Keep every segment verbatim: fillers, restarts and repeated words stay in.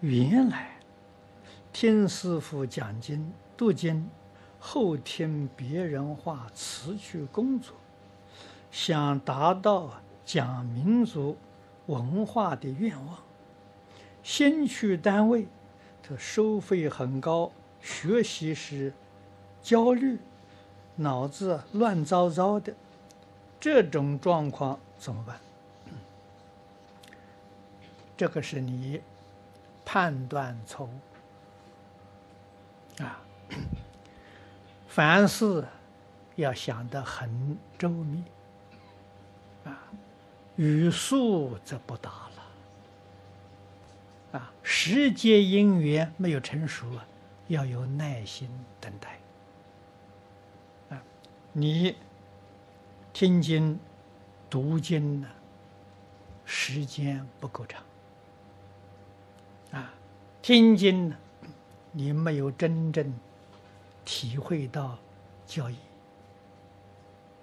原来听师父讲经读经，后听别人话，辞去工作，想达到讲民族文化的愿望，先去单位，它收费很高，学习时焦虑，脑子乱糟糟的，这种状况怎么办？这个是你判断错误啊！凡事要想得很周密啊，语速则不达了啊，时节因缘没有成熟啊，要有耐心等待啊！你听经、读经呢，时间不够长啊！听经呢，你没有真正体会到教义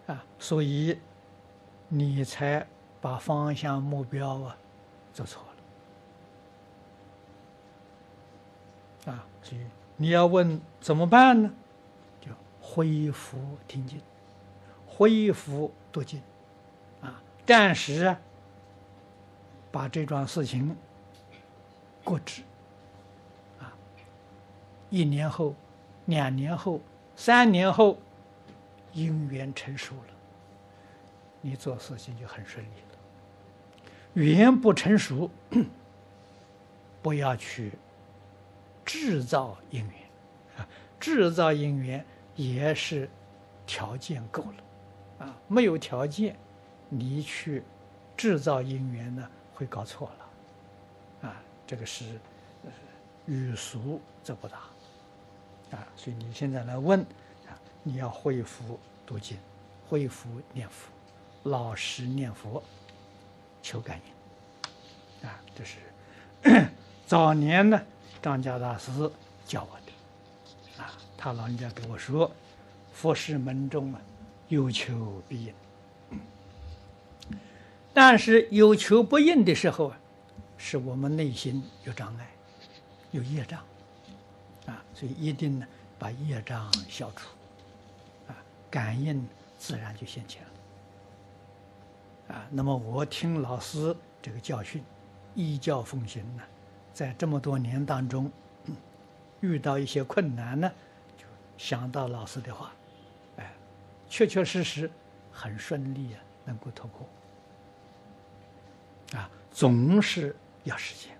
啊，所以你才把方向目标啊做错了啊！所以你要问怎么办呢？就恢复听经。恢复读经，啊，暂时啊，把这桩事情搁置，啊，一年后、两年后、三年后，因缘成熟了，你做事情就很顺利了。缘不成熟，不要去制造因缘，啊，制造因缘也是条件够了。啊，没有条件，你去制造因缘呢，会搞错了，啊，这个是语俗则不达，啊，所以你现在来问，啊，你要恢复读经，恢复念佛，老实念佛，求感应，啊，这是早年呢张家大师教我的，啊，他老人家跟我说，佛事门中啊。有求必应，但是有求不应的时候啊，是我们内心有障碍，有业障啊，所以一定呢把业障消除啊，感应自然就现前了啊。那么我听老师这个教训，依教奉行呢，在这么多年当中，嗯，遇到一些困难呢，就想到老师的话。确确实实，很顺利啊，能够突破啊，总是要时间。